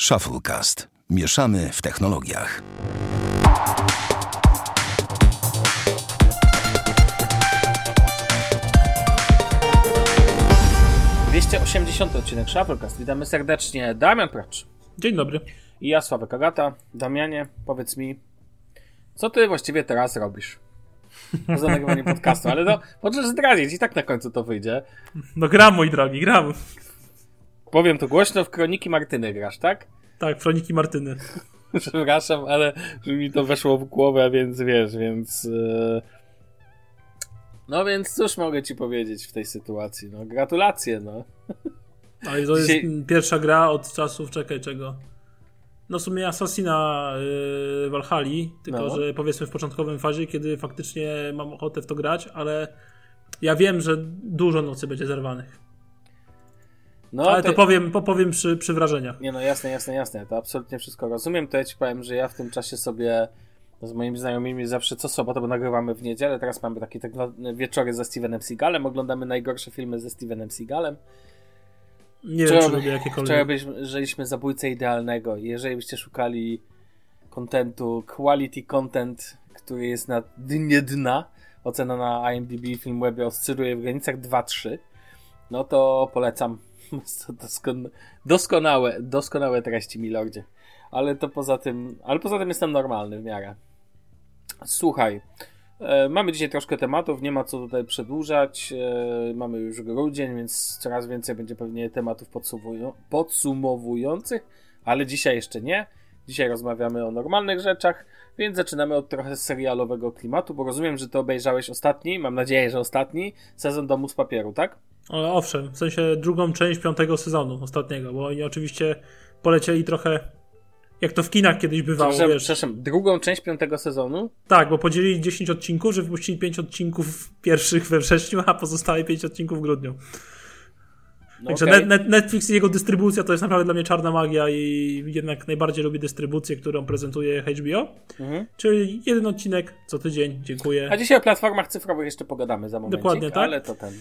ShuffleCast. Mieszamy w technologiach. Odcinek ShuffleCast. Witamy serdecznie. Damian Pracz. Dzień dobry. I ja, Sławek Agata. Damianie, powiedz mi, co ty właściwie teraz robisz? Za nagrywanie podcastu, ale no, możesz zdradzić i tak na końcu to wyjdzie. No gram, mój drogi, gram. Powiem to głośno, w Kroniki Martyny grasz, tak? Tak, w Kroniki Martyny. Przepraszam, ale mi to weszło w głowę, więc wiesz, No więc cóż mogę ci powiedzieć w tej sytuacji, no gratulacje, no. No i to dzisiaj... jest pierwsza gra od czasów, no w sumie Assassina w Valhalli, tylko no. Że powiedzmy w początkowym fazie, kiedy faktycznie mam ochotę w to grać, ale ja wiem, że dużo nocy będzie zerwanych. No, ale to powiem przy wrażeniach. Nie no, jasne, to absolutnie wszystko rozumiem, to ja ci powiem, że ja w tym czasie sobie z moimi znajomymi zawsze co sobotę, bo nagrywamy w niedzielę, teraz mamy takie wieczory ze Stevenem Seagalem, oglądamy najgorsze filmy ze Stevenem Seagalem. Nie wiem, czy lubię jakiekolwiek. Wczoraj byliśmy Zabójcę Idealnego. Jeżeli byście szukali kontentu, quality content, który jest na dnie dna, ocena na IMDb i Filmwebie oscyluje w granicach 2-3, no to polecam. Doskonałe treści, milordzie. Ale poza tym jestem normalny w miarę. Słuchaj, mamy dzisiaj troszkę tematów, nie ma co tutaj przedłużać. Mamy już grudzień, więc coraz więcej będzie pewnie tematów podsumowujących, ale dzisiaj jeszcze nie. Dzisiaj rozmawiamy o normalnych rzeczach, więc zaczynamy od trochę serialowego klimatu, bo rozumiem, że ty obejrzałeś mam nadzieję, że ostatni sezon Domu z Papieru, tak? Ale owszem, w sensie drugą część piątego sezonu ostatniego, bo oni oczywiście polecieli trochę jak to w kinach kiedyś bywało, wiesz. Przepraszam, drugą część piątego sezonu? Tak, bo podzielili 10 odcinków, że wypuścili 5 odcinków pierwszych we wrześniu, a pozostałe 5 odcinków w grudniu. No także okay. Netflix i jego dystrybucja to jest naprawdę dla mnie czarna magia i jednak najbardziej lubię dystrybucję, którą prezentuje HBO, czyli jeden odcinek co tydzień, dziękuję. A dzisiaj o platformach cyfrowych jeszcze pogadamy za momencik. Dokładnie tak. Ale to ten.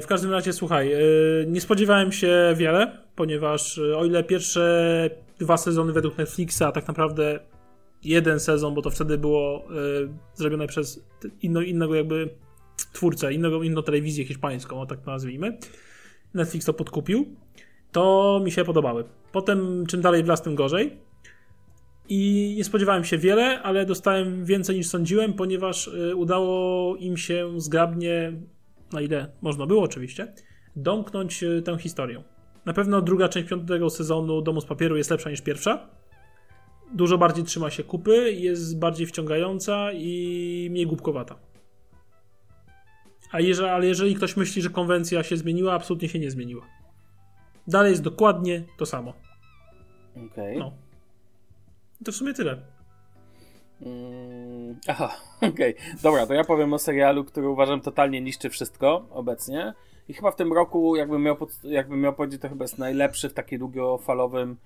W każdym razie słuchaj, nie spodziewałem się wiele, ponieważ o ile pierwsze 2 sezony według Netflixa, tak naprawdę jeden sezon, bo to wtedy było zrobione przez innego jakby twórcę, inną telewizję hiszpańską, o tak to nazwijmy. Netflix to podkupił, to mi się podobały. Potem czym dalej w las, tym gorzej. I nie spodziewałem się wiele, ale dostałem więcej niż sądziłem, ponieważ udało im się zgrabnie, na ile można było oczywiście, domknąć tę historię. Na pewno druga część piątego sezonu Domu z Papieru jest lepsza niż pierwsza. Dużo bardziej trzyma się kupy, jest bardziej wciągająca i mniej głupkowata. Ale jeżeli ktoś myśli, że konwencja się zmieniła, absolutnie się nie zmieniła. Dalej jest dokładnie to samo. Okej. No. I to w sumie tyle. Dobra, to ja powiem o serialu, który uważam totalnie niszczy wszystko obecnie. I chyba w tym roku, jakbym miał powiedzieć, to chyba jest najlepszy w takim długofalowym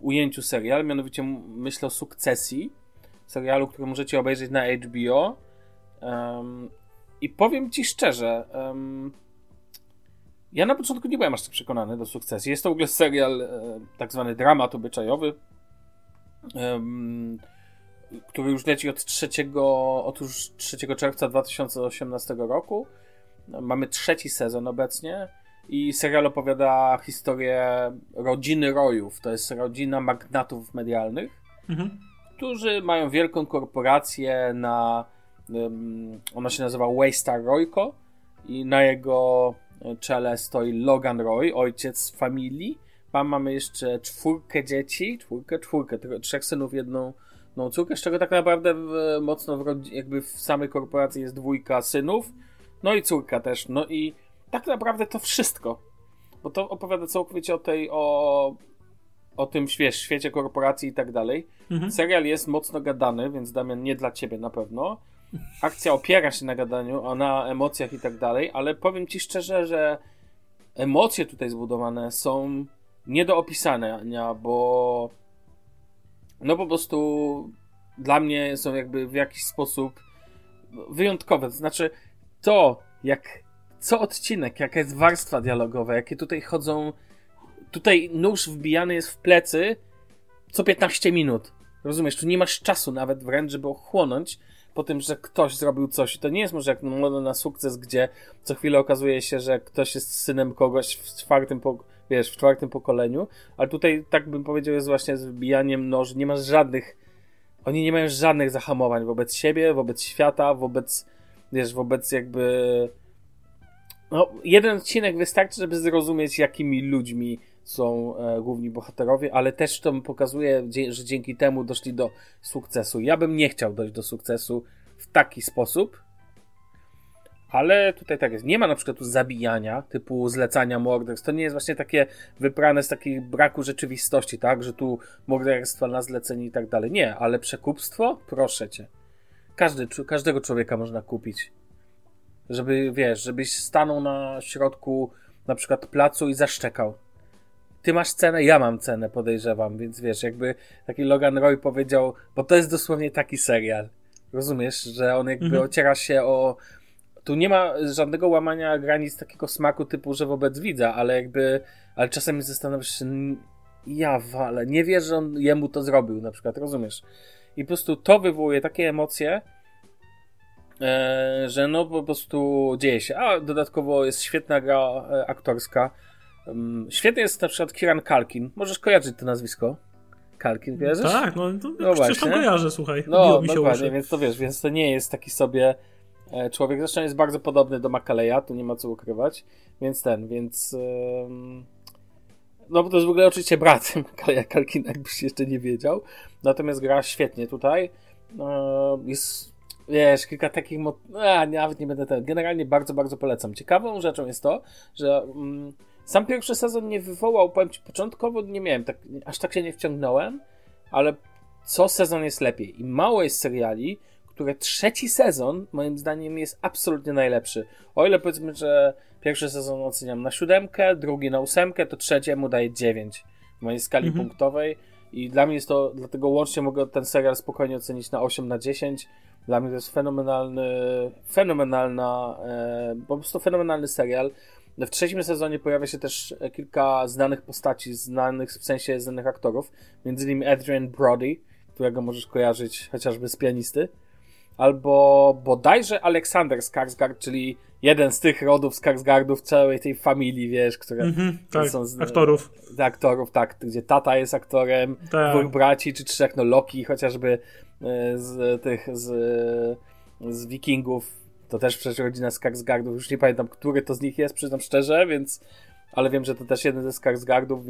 ujęciu serial. Mianowicie myślę o Sukcesji. Serialu, który możecie obejrzeć na HBO. I powiem ci szczerze, ja na początku nie byłem aż tak przekonany do Sukcesji. Jest to w ogóle serial, tak zwany dramat obyczajowy, który już leci od 3 czerwca 2018 roku. Mamy 3 sezon obecnie i serial opowiada historię rodziny Royów. To jest rodzina magnatów medialnych, którzy mają wielką korporację na... Ona się nazywa Waystar Royko i na jego czele stoi Logan Roy, ojciec familii. Mamy jeszcze 4 dzieci, czwórkę, 3 synów, jedną córkę, z czego tak naprawdę jakby w samej korporacji jest 2 synów, no i córka też. No i tak naprawdę to wszystko, bo to opowiada całkowicie o tym świecie korporacji i tak dalej. Serial jest mocno gadany, więc Damian, nie dla ciebie na pewno. Akcja opiera się na gadaniu, na emocjach i tak dalej, ale powiem ci szczerze, że emocje tutaj zbudowane są nie do opisania, bo no po prostu dla mnie są jakby w jakiś sposób wyjątkowe. To znaczy co odcinek, jaka jest warstwa dialogowa, jakie tutaj chodzą Tutaj nóż wbijany jest w plecy co 15 minut. Rozumiesz, tu nie masz czasu nawet wręcz, żeby ochłonąć po tym, że ktoś zrobił coś. I to nie jest może jak na Sukces, gdzie co chwilę okazuje się, że ktoś jest synem kogoś w czwartym pokoleniu, ale tutaj, tak bym powiedział, jest właśnie z wbijaniem noży. Nie masz żadnych, oni nie mają żadnych zahamowań wobec siebie, wobec świata, wobec jakby... No, jeden odcinek wystarczy, żeby zrozumieć, jakimi ludźmi są główni bohaterowie, ale też to pokazuje, że dzięki temu doszli do sukcesu. Ja bym nie chciał dojść do sukcesu w taki sposób, ale tutaj tak jest. Nie ma na przykład tu zabijania, typu zlecania morderstw. To nie jest właśnie takie wyprane z takiego braku rzeczywistości, tak, że tu morderstwa na zlecenie i tak dalej. Nie, ale przekupstwo? Proszę cię. Każdego człowieka można kupić. Żebyś stanął na środku na przykład placu i zaszczekał. Ty masz cenę, ja mam cenę, podejrzewam, więc jakby taki Logan Roy powiedział, bo to jest dosłownie taki serial. Rozumiesz, że on jakby ociera się o... Tu nie ma żadnego łamania granic takiego smaku typu, że wobec widza, ale czasami zastanawiasz się, nie wiesz, że on jemu to zrobił, na przykład, rozumiesz? I po prostu to wywołuje takie emocje, że no po prostu dzieje się. A dodatkowo jest świetna gra aktorska. Świetny jest na przykład Kieran Culkin. Możesz kojarzyć to nazwisko. Culkin, wierzysz? Tak, no przecież tam kojarzę, słuchaj. No, mi się dokładnie, więc to więc to nie jest taki sobie człowiek. Zresztą jest bardzo podobny do Macaulay'a, tu nie ma co ukrywać. No bo to jest w ogóle oczywiście brat Macaulay'a Culkina, jakbyś jeszcze nie wiedział. Natomiast gra świetnie tutaj. Jest... Wiesz, kilka takich... nawet nie będę tego... Generalnie bardzo, bardzo polecam. Ciekawą rzeczą jest to, że sam pierwszy sezon nie wywołał, powiem ci, początkowo nie miałem, aż tak się nie wciągnąłem, ale co sezon jest lepiej. I mało jest seriali, które trzeci sezon, moim zdaniem, jest absolutnie najlepszy. O ile powiedzmy, że pierwszy sezon oceniam na 7, drugi na 8, to trzeciemu daje 9 w mojej skali punktowej. I dla mnie jest to... Dlatego łącznie mogę ten serial spokojnie ocenić na 8, na 10. Dla mnie to jest fenomenalny serial. W trzecim sezonie pojawia się też kilka znanych postaci, znanych aktorów. Między innymi Adrian Brody, którego możesz kojarzyć chociażby z Pianisty. Albo bodajże Aleksander Skarsgård, czyli jeden z tych rodów Skarsgårdów, całej tej familii, które są z aktorów. Aktorów, tak, gdzie tata jest aktorem, dwóch braci czy trzech, Loki chociażby z Wikingów, to też przecież rodzina Skarsgårdów, już nie pamiętam, który to z nich jest, przyznam szczerze, ale wiem, że to też jeden ze Skarsgårdów,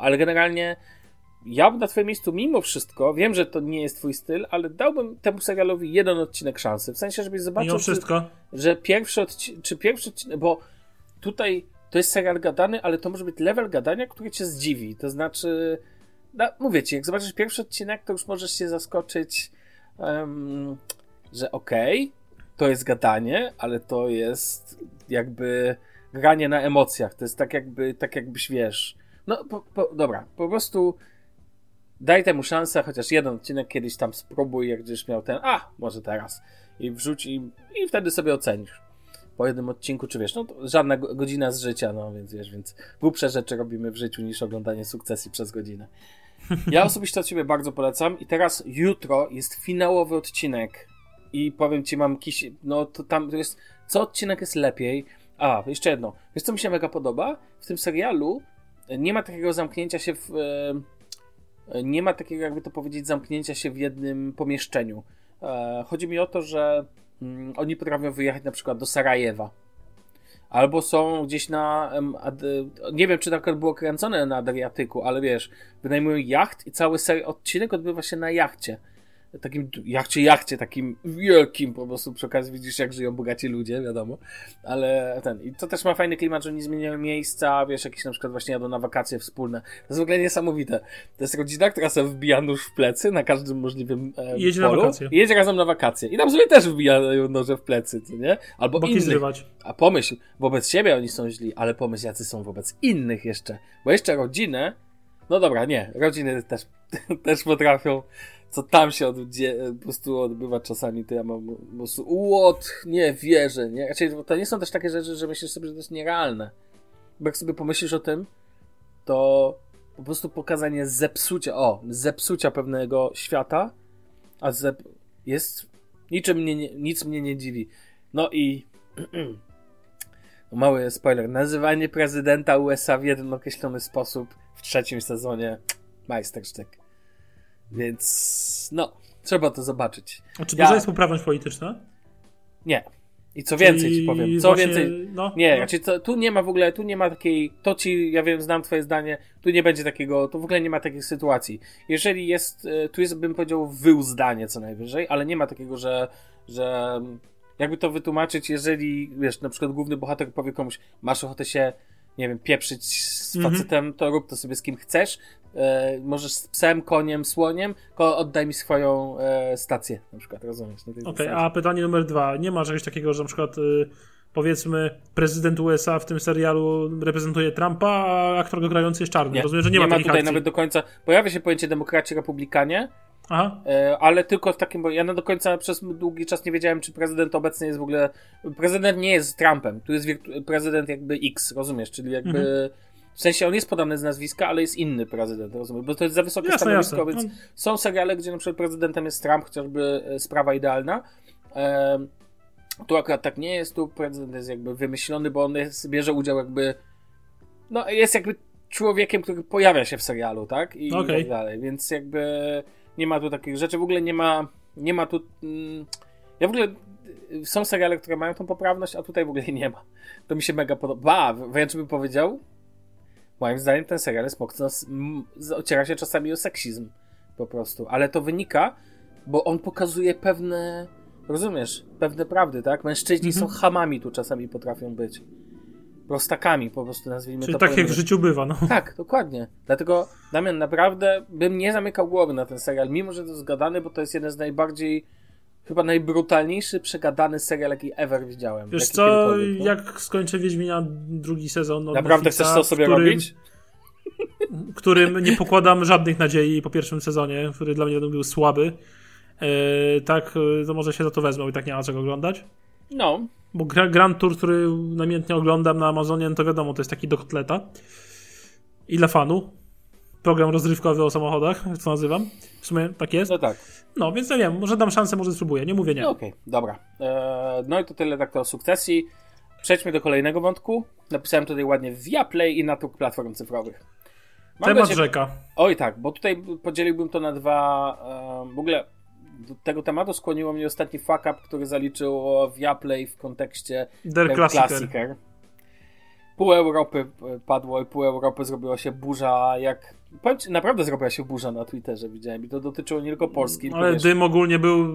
ale generalnie ja bym na twoim miejscu mimo wszystko, wiem, że to nie jest twój styl, ale dałbym temu serialowi jeden odcinek szansy, w sensie, żebyś zobaczył, pierwszy odcinek, bo tutaj to jest serial gadany, ale to może być level gadania, który cię zdziwi, to znaczy... mówię ci, jak zobaczysz pierwszy odcinek, to już możesz się zaskoczyć, że to jest gadanie, ale to jest jakby granie na emocjach. To jest tak jakbyś wiesz. Dobra, po prostu daj temu szansę, chociaż jeden odcinek kiedyś tam spróbuj, jak gdzieś miał ten, może teraz. I wrzuć i wtedy sobie ocenisz. Po jednym odcinku, czy to żadna godzina z życia, więc głupsze rzeczy robimy w życiu niż oglądanie Sukcesji przez godzinę. Ja osobiście od ciebie bardzo polecam i teraz jutro jest finałowy odcinek i powiem ci, mam jakiś, to tam jest, co odcinek jest lepiej. Jeszcze jedno, wiesz co mi się mega podoba? W tym serialu nie ma takiego zamknięcia się w, nie ma takiego, jakby to powiedzieć, zamknięcia się w jednym pomieszczeniu. Chodzi mi o to, że oni potrafią wyjechać na przykład do Sarajewa. Albo są gdzieś na... nie wiem, czy tak było kręcone na Adriatyku, ale wynajmują jacht i cały odcinek odbywa się na jachcie. Takim jachcie, takim wielkim po prostu. Przy okazji widzisz, jak żyją bogaci ludzie, wiadomo. Ale ten... I to też ma fajny klimat, że oni zmieniają miejsca, jakieś na przykład właśnie jadą na wakacje wspólne. To jest w ogóle niesamowite. To jest rodzina, która sobie wbija nóż w plecy na każdym możliwym polu. Jedzie razem na wakacje. I tam sobie też wbijają noże w plecy, co nie? Albo innych. Zrywać. A pomyśl, wobec siebie oni są źli, ale pomyśl, jacy są wobec innych jeszcze. Bo jeszcze rodzinę... rodziny też potrafią... Co tam się po prostu odbywa czasami, to ja mam po prostu nie wierzę, nie? Raczej, to nie są też takie rzeczy, że myślisz sobie, że to jest nierealne. bo jak sobie pomyślisz o tym, to po prostu pokazanie zepsucia pewnego świata, a jest nic mnie nie dziwi. No i mały spoiler, nazywanie prezydenta USA w jeden określony sposób w trzecim sezonie, majstersztyk. Więc trzeba to zobaczyć. A czy duża jest poprawność polityczna? Nie. I co więcej ci powiem, raczej tu nie ma w ogóle, znam twoje zdanie, tu nie będzie takiego, tu w ogóle nie ma takich sytuacji. Jeżeli jest, tu jest, bym powiedział, wył zdanie co najwyżej, ale nie ma takiego, że jakby to wytłumaczyć, jeżeli, wiesz, na przykład główny bohater powie komuś, masz ochotę się, nie wiem, pieprzyć z facetem, to rób to sobie z kim chcesz, możesz z psem, koniem, słoniem, oddaj mi swoją stację, na przykład, rozumiesz? Okej, a pytanie numer 2. Nie ma czegoś takiego, że na przykład, powiedzmy, prezydent USA w tym serialu reprezentuje Trumpa, a aktor go grający jest czarny. Rozumiem, że nie ma tutaj akcji. Nawet do końca. Pojawia się pojęcie demokraci, republikanie. Aha. Ale tylko w takim, bo ja do końca przez długi czas nie wiedziałem, czy prezydent obecnie jest w ogóle, prezydent nie jest Trumpem, tu jest prezydent jakby X, rozumiesz, czyli jakby w sensie on jest podany z nazwiska, ale jest inny prezydent, rozumiesz, bo to jest za wysokie stanowisko, więc są seriale, gdzie na przykład prezydentem jest Trump, chociażby Sprawa Idealna, tu akurat tak nie jest, tu prezydent jest jakby wymyślony, bo on bierze udział jakby, jest jakby człowiekiem, który pojawia się w serialu, tak, i tak dalej, więc jakby nie ma tu takich rzeczy, w ogóle nie ma tu... Ja w ogóle... Są seriale, które mają tą poprawność, a tutaj w ogóle nie ma. To mi się mega podoba. Wręcz bym powiedział, moim zdaniem ten serial jest mocno... Ociera się czasami o seksizm po prostu. Ale to wynika, bo on pokazuje pewne... Rozumiesz? Pewne prawdy, tak? Mężczyźni są chamami tu czasami potrafią być. Prostakami po prostu, nazwijmy to. Czyli tak jak w życiu bywa, no. Tak, dokładnie. Dlatego, Damian, naprawdę bym nie zamykał głowy na ten serial, mimo że to jest gadany, bo to jest jeden z najbardziej, chyba najbrutalniejszy, przegadany serial, jaki ever widziałem. Wiesz co, jak skończę Wiedźmina drugi sezon od Naprawdę Netflixa, chcesz to sobie robić? W którym nie pokładam żadnych nadziei po pierwszym sezonie, który dla mnie był słaby. Tak, to może się za to wezmę i tak nie ma czego oglądać. No. Bo Grand Tour, który namiętnie oglądam na Amazonie, no to wiadomo, to jest taki do kotleta. I dla fanu. Program rozrywkowy o samochodach, jak to nazywam. W sumie tak jest. No tak. No, więc nie wiem, może dam szansę, może spróbuję, nie mówię nie. No okej, dobra. No i to tyle tak to o sukcesji. Przejdźmy do kolejnego wątku. Napisałem tutaj ładnie ViaPlay i natłok platform cyfrowych. Temat rzeka. Oj tak, bo tutaj podzieliłbym to na dwa... w ogóle... Do tego tematu skłoniło mnie ostatni fuck up, który zaliczyło ViaPlay w kontekście Der Klassiker. Pół Europy padło i pół Europy zrobiła się burza, jak... Powiem ci, naprawdę zrobiła się burza na Twitterze, widziałem. I to dotyczyło nie tylko Polski. Ale powiesz, dym ogólnie był...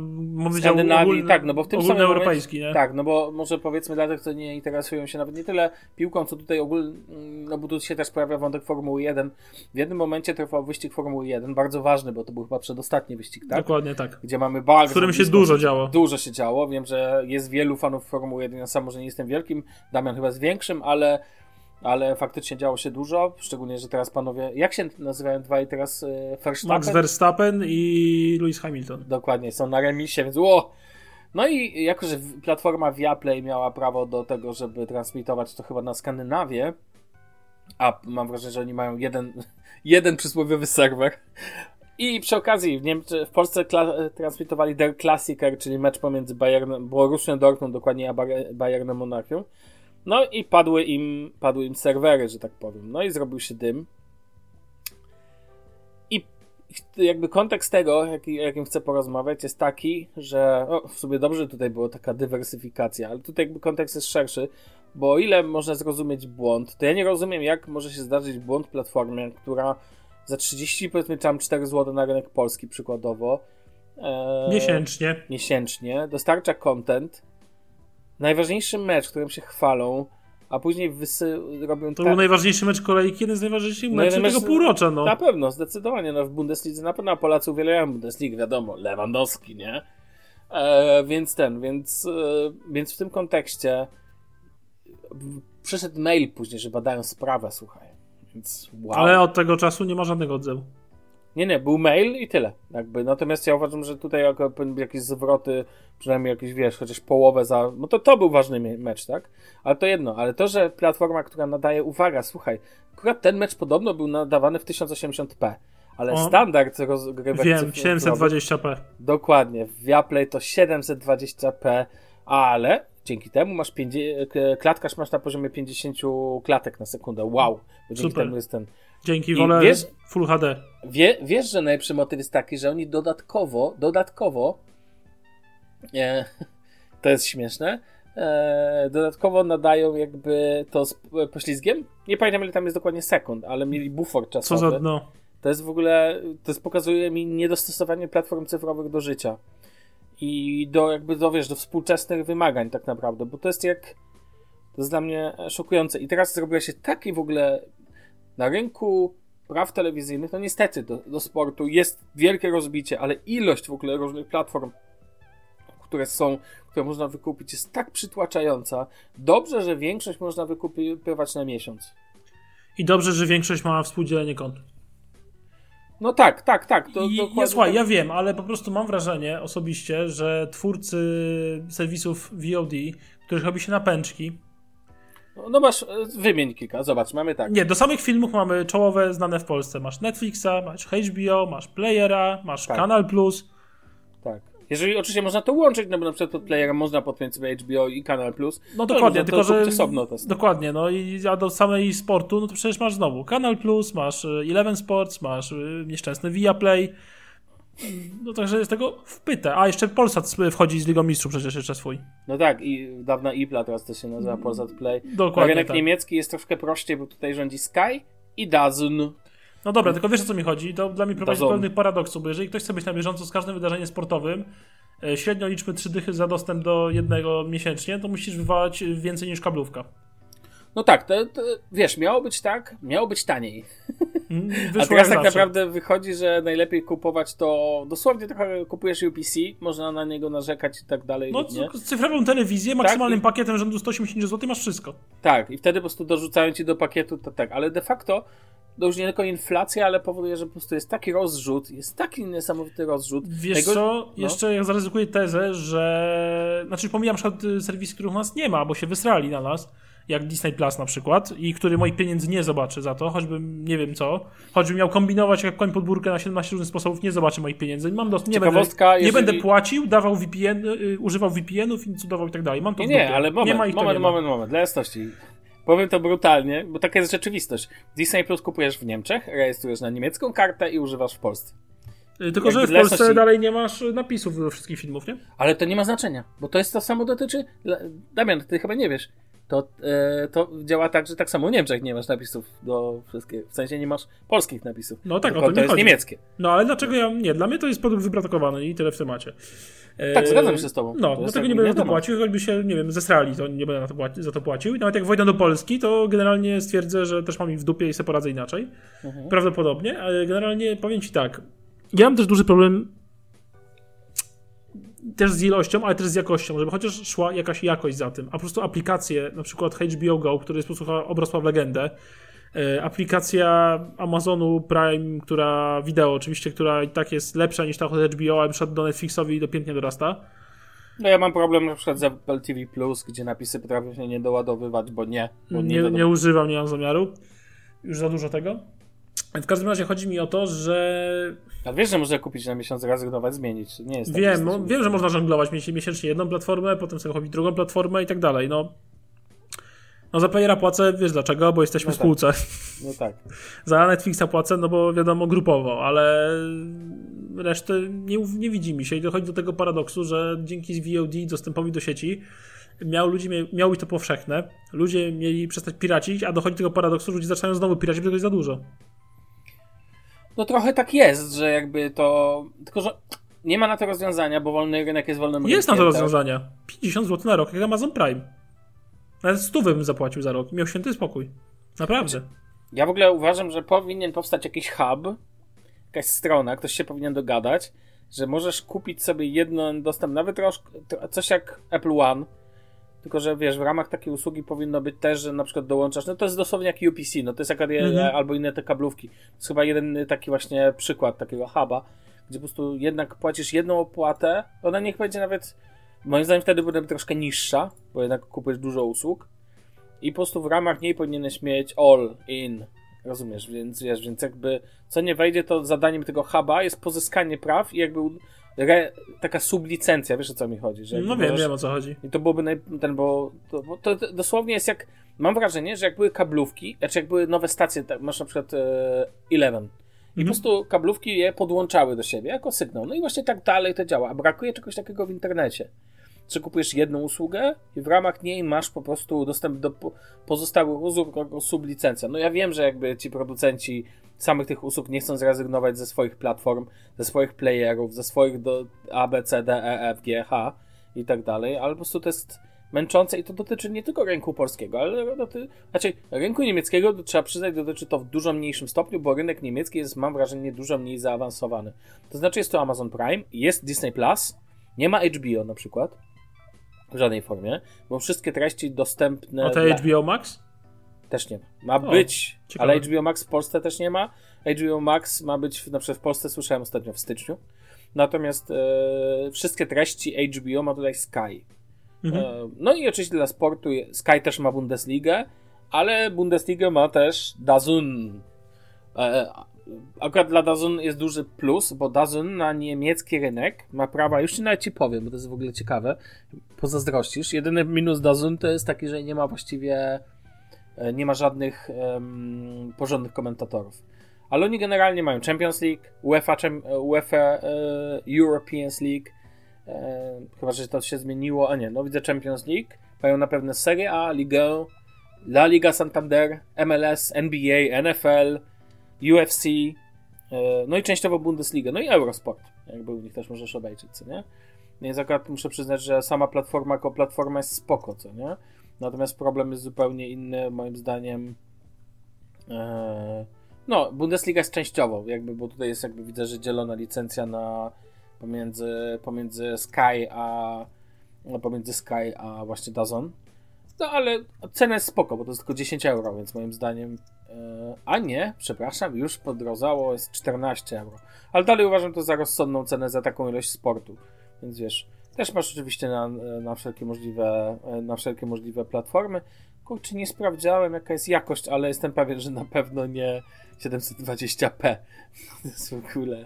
Skandynawii, tak, no bo w tym samym europejski, nie? Tak, no bo może powiedzmy dla tych, co nie interesują się nawet nie tyle piłką, co tutaj ogólnie... No bo tu się też pojawia wątek Formuły 1. W jednym momencie trwał wyścig Formuły 1, bardzo ważny, bo to był chyba przedostatni wyścig, tak? Dokładnie tak. Gdzie mamy bardzo... W którym się dużo działo. Dużo się działo. Wiem, że jest wielu fanów Formuły 1. Ja sam może nie jestem wielkim, Damian chyba jest większym, ale faktycznie działo się dużo, szczególnie, że teraz panowie, jak się nazywają dwaj teraz? Verstappen? Max Verstappen i Lewis Hamilton. Dokładnie, są na remisie, więc No i jako, że platforma ViaPlay miała prawo do tego, żeby transmitować to chyba na Skandynawię, a mam wrażenie, że oni mają jeden przysłowiowy serwer i przy okazji w Polsce transmitowali Der Klassiker, czyli mecz pomiędzy Borussią Dortmund, dokładnie, a Bayernem Monachium. No i padły im serwery, że tak powiem. No i zrobił się dym. I jakby kontekst tego, jakim chcę porozmawiać, jest taki, że w sumie dobrze tutaj była taka dywersyfikacja, ale tutaj jakby kontekst jest szerszy, bo o ile można zrozumieć błąd, to ja nie rozumiem, jak może się zdarzyć błąd platformie, która za 30, powiedzmy, tam 4 zł na rynek polski przykładowo. Miesięcznie. Dostarcza content. Najważniejszy mecz, którym się chwalą, a później robią... To był najważniejszy mecz kolejki, jeden z najważniejszych meczów tego półrocza, no. Na pewno, zdecydowanie, w Bundeslidze na pewno Polacy uwielbiają Bundesligę, wiadomo, Lewandowski, nie? Więc w tym kontekście przyszedł mail później, że badają sprawę, słuchaj. Więc wow. Ale od tego czasu nie ma żadnego odzewu. Nie, był mail i tyle. Jakby. Natomiast ja uważam, że tutaj jakieś zwroty, przynajmniej jakieś, chociaż połowę za... No to był ważny mecz, tak? Ale to jedno. Ale to, że platforma, która nadaje... Uwaga, słuchaj, akurat ten mecz podobno był nadawany w 1080p. Ale standard rozgrywek... Wiem, 720p. Dokładnie. W ViaPlay to 720p, ale... Dzięki temu masz klatkaż masz na poziomie 50 klatek na sekundę. Wow. Bo dzięki temu jest ten... Dzięki, wolę Full HD. Wiesz, że najlepszy motyw jest taki, że oni dodatkowo to jest śmieszne, dodatkowo nadają jakby to z poślizgiem. Nie pamiętam, ile tam jest dokładnie sekund, ale mieli bufor czasowy. Co za dno. To jest w ogóle, pokazuje mi niedostosowanie platform cyfrowych do życia. I do współczesnych wymagań tak naprawdę, bo to jest dla mnie szokujące. I teraz zrobiła się taki w ogóle na rynku praw telewizyjnych, no niestety do sportu jest wielkie rozbicie, ale ilość w ogóle różnych platform, które można wykupić, jest tak przytłaczająca. Dobrze, że większość można wykupywać na miesiąc. I dobrze, że większość ma współdzielenie kont. No tak. Słuchaj, ja wiem, ale po prostu mam wrażenie osobiście, że twórcy serwisów VOD, których robi się napęczki... No masz, wymień kilka, zobacz, mamy tak. Nie, do samych filmów mamy czołowe, znane w Polsce. Masz Netflixa, masz HBO, masz Playera, masz Canal Plus. Tak. Jeżeli oczywiście można to łączyć, no bo na przykład pod Playera można podpiąć sobie HBO i Canal Plus. No dokładnie, no, tylko że... Osobno to dokładnie, no i a do samej sportu, no to przecież masz znowu Canal Plus, masz Eleven Sports, masz nieszczęsny ViaPlay. No także jest tego wpyte. A jeszcze Polsat wchodzi z Ligą Mistrzów przecież jeszcze swój. No tak, i dawna Ipla, teraz to się nazywa Polsat Play. Dokładnie. Rynek niemiecki jest troszkę prościej, bo tutaj rządzi Sky i DAZN. No dobra, tylko wiesz, o co mi chodzi. To dla mnie prowadzi do pewnych paradoksów, bo jeżeli ktoś chce być na bieżąco z każdym wydarzeniem sportowym, średnio liczmy 3 dychy za dostęp do jednego miesięcznie, to musisz wywalać więcej niż kablówka. No tak, to wiesz, miało być taniej. A teraz tak naprawdę wychodzi, że najlepiej kupować to, dosłownie trochę kupujesz UPC, można na niego narzekać i tak dalej. No z cyfrową telewizję, maksymalnym pakietem rzędu 180 zł masz wszystko. Tak, i wtedy po prostu dorzucają ci do pakietu, to tak, ale de facto to już nie tylko inflacja, ale powoduje, że po prostu jest taki rozrzut, jest taki niesamowity rozrzut. Wiesz co, jeszcze jak zaryzykuję tezę, że, znaczy pomijam na przykład serwisy, których u nas nie ma, bo się wysrali na nas, jak Disney Plus na przykład, i który moich pieniędzy nie zobaczy za to, choćbym nie wiem co, choćbym miał kombinować jak koń pod burkę na 17 różnych sposobów, nie zobaczy moich pieniędzy. Mam dostęp, nie będę płacił, dawał VPN, używał VPN-ów i cudował i tak dalej. Mam to w dupie. Nie, ale moment. Dla jasności. Powiem to brutalnie, bo taka jest rzeczywistość. Disney Plus kupujesz w Niemczech, rejestrujesz na niemiecką kartę i używasz w Polsce. Tylko, że w Polsce dalej nie masz napisów do wszystkich filmów, nie? Ale to nie ma znaczenia, bo to jest to samo dotyczy... Damian, ty chyba nie wiesz. To działa tak, że tak samo w Niemczech nie masz napisów do wszystkich, w sensie nie masz polskich napisów. No tak, tylko o to jest chodzi. Niemieckie. No ale dlaczego ja... Nie, dla mnie to jest produkt wybratokowany i tyle w temacie. Tak, zgadzam się z tobą. No, dlatego tak, nie będę na to płacił, choćby się, nie wiem, zesrali, to nie będę za to płacił. I nawet jak wejdę do Polski, to generalnie stwierdzę, że też mam ich w dupie i sobie poradzę inaczej. Mhm. Prawdopodobnie, ale generalnie powiem ci tak. Ja mam też duży problem też z ilością, ale też z jakością, żeby chociaż szła jakaś jakość za tym. A po prostu aplikacje, na przykład HBO Go, który jest po prostu obrosła w legendę, aplikacja Amazonu Prime, która wideo oczywiście, która i tak jest lepsza niż ta od HBO, ale przed do Netflixowi do pięknie dorasta. No ja mam problem na przykład z Apple TV Plus, gdzie napisy potrafią się nie doładowywać, bo nie używam, nie mam zamiaru. Już za dużo tego. W każdym razie chodzi mi o to, że... A wiesz, że można kupić na miesiąc, rezygnować, zmienić. Nie jest tak. Wiem, że można żonglować, mieć miesięcznie jedną platformę, potem sobie kupić drugą platformę i tak dalej. No za Playera płacę, wiesz dlaczego, bo jesteśmy w spółce. Tak. No tak. Za Netflixa płacę, no bo wiadomo, grupowo, ale reszty nie widzi mi się. I dochodzi do tego paradoksu, że dzięki VOD dostępowi do sieci miało być to powszechne. Ludzie mieli przestać piracić, a dochodzi do tego paradoksu, że ludzie zaczynają znowu piracić, bo tego jest za dużo. No trochę tak jest, że jakby to... Tylko, że nie ma na to rozwiązania, bo wolny rynek jest wolnym rynkiem. Jest na to rozwiązania. 50 zł na rok, jak Amazon Prime. Nawet 100 bym zapłacił za rok. Miał święty spokój. Naprawdę. Ja w ogóle uważam, że powinien powstać jakiś hub, jakaś strona, ktoś się powinien dogadać, że możesz kupić sobie jeden dostęp, nawet troszkę, coś jak Apple One, Tylko, że wiesz, w ramach takiej usługi powinno być też, że na przykład dołączasz, no to jest dosłownie jak UPC, no to jest jak albo inne te kablówki. To jest chyba jeden taki właśnie przykład takiego huba, gdzie po prostu jednak płacisz jedną opłatę, ona niech będzie nawet, moim zdaniem wtedy byłaby troszkę niższa, bo jednak kupujesz dużo usług i po prostu w ramach niej powinieneś mieć all in, rozumiesz, więc wiesz, więc jakby co nie wejdzie, to zadaniem tego huba jest pozyskanie praw i jakby taka sublicencja, wiesz o co mi chodzi? Że no wiem o co chodzi. I to byłoby bo to dosłownie jest jak, mam wrażenie, że jak były kablówki, znaczy jak były nowe stacje, tak, masz na przykład Eleven i po prostu kablówki je podłączały do siebie jako sygnał. No i właśnie tak dalej to działa, a brakuje czegoś takiego w internecie. Czy kupujesz jedną usługę i w ramach niej masz po prostu dostęp do pozostałych usług jako sublicencja. No ja wiem, że jakby ci producenci samych tych usług nie chcą zrezygnować ze swoich platform, ze swoich playerów, ze swoich do A, B, C, D, E, F, G, H i tak dalej, ale po prostu to jest męczące i to dotyczy nie tylko rynku polskiego, ale znaczy rynku niemieckiego, trzeba przyznać, dotyczy to w dużo mniejszym stopniu, bo rynek niemiecki jest, mam wrażenie, dużo mniej zaawansowany. To znaczy jest to Amazon Prime, jest Disney Plus, nie ma HBO na przykład, w żadnej formie, bo wszystkie treści dostępne... A to HBO Max? Też nie ma. Ma być, ciekawe. Ale HBO Max w Polsce też nie ma. HBO Max ma być, na przykład w Polsce słyszałem ostatnio w styczniu, natomiast wszystkie treści HBO ma tutaj Sky. No i oczywiście dla sportu Sky też ma Bundesligę, ale Bundesligę ma też DAZN. Akurat dla DAZN jest duży plus, bo DAZN na niemiecki rynek ma prawa, już nawet ci powiem, bo to jest w ogóle ciekawe, pozazdrościsz. Jedyny minus DAZN to jest taki, że nie ma właściwie, nie ma żadnych porządnych komentatorów. Ale oni generalnie mają Champions League, UEFA Europeans League, chyba, że to się zmieniło, a nie, no widzę Champions League, mają na pewno Serie A, Ligę, La Liga Santander, MLS, NBA, NFL, UFC, no i częściowo Bundesliga, no i Eurosport, jakby u nich też możesz obejrzeć, co nie? Więc akurat muszę przyznać, że sama platforma jako platforma jest spoko, co nie? Natomiast problem jest zupełnie inny, moim zdaniem. No, Bundesliga jest częściowo, jakby, bo tutaj jest, jakby widzę, że dzielona licencja na pomiędzy Sky a właśnie DAZN. No, ale cena jest spoko, bo to jest tylko 10 euro, więc moim zdaniem... A nie, przepraszam, już podrożało, jest 14 euro. Ale dalej uważam to za rozsądną cenę za taką ilość sportu. Więc wiesz, też masz oczywiście na wszelkie możliwe platformy. Kurczę, nie sprawdzałem jaka jest jakość, ale jestem pewien, że na pewno nie 720p. To jest w ogóle...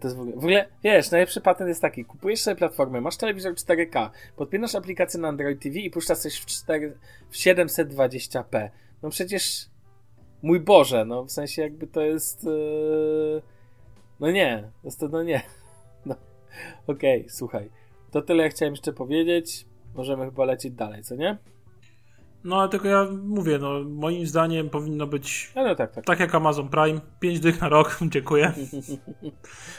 To jest w ogóle, wiesz, najlepszy patent jest taki, kupujesz sobie platformę, masz telewizor 4K, podpinasz aplikację na Android TV i puszczasz coś w 720p. No przecież, mój Boże, no w sensie jakby to jest... No nie. Okej, słuchaj. To tyle chciałem jeszcze powiedzieć. Możemy chyba lecieć dalej, co nie? No ale tylko ja mówię, no moim zdaniem powinno być tak jak Amazon Prime, 5 dych na rok, dziękuję.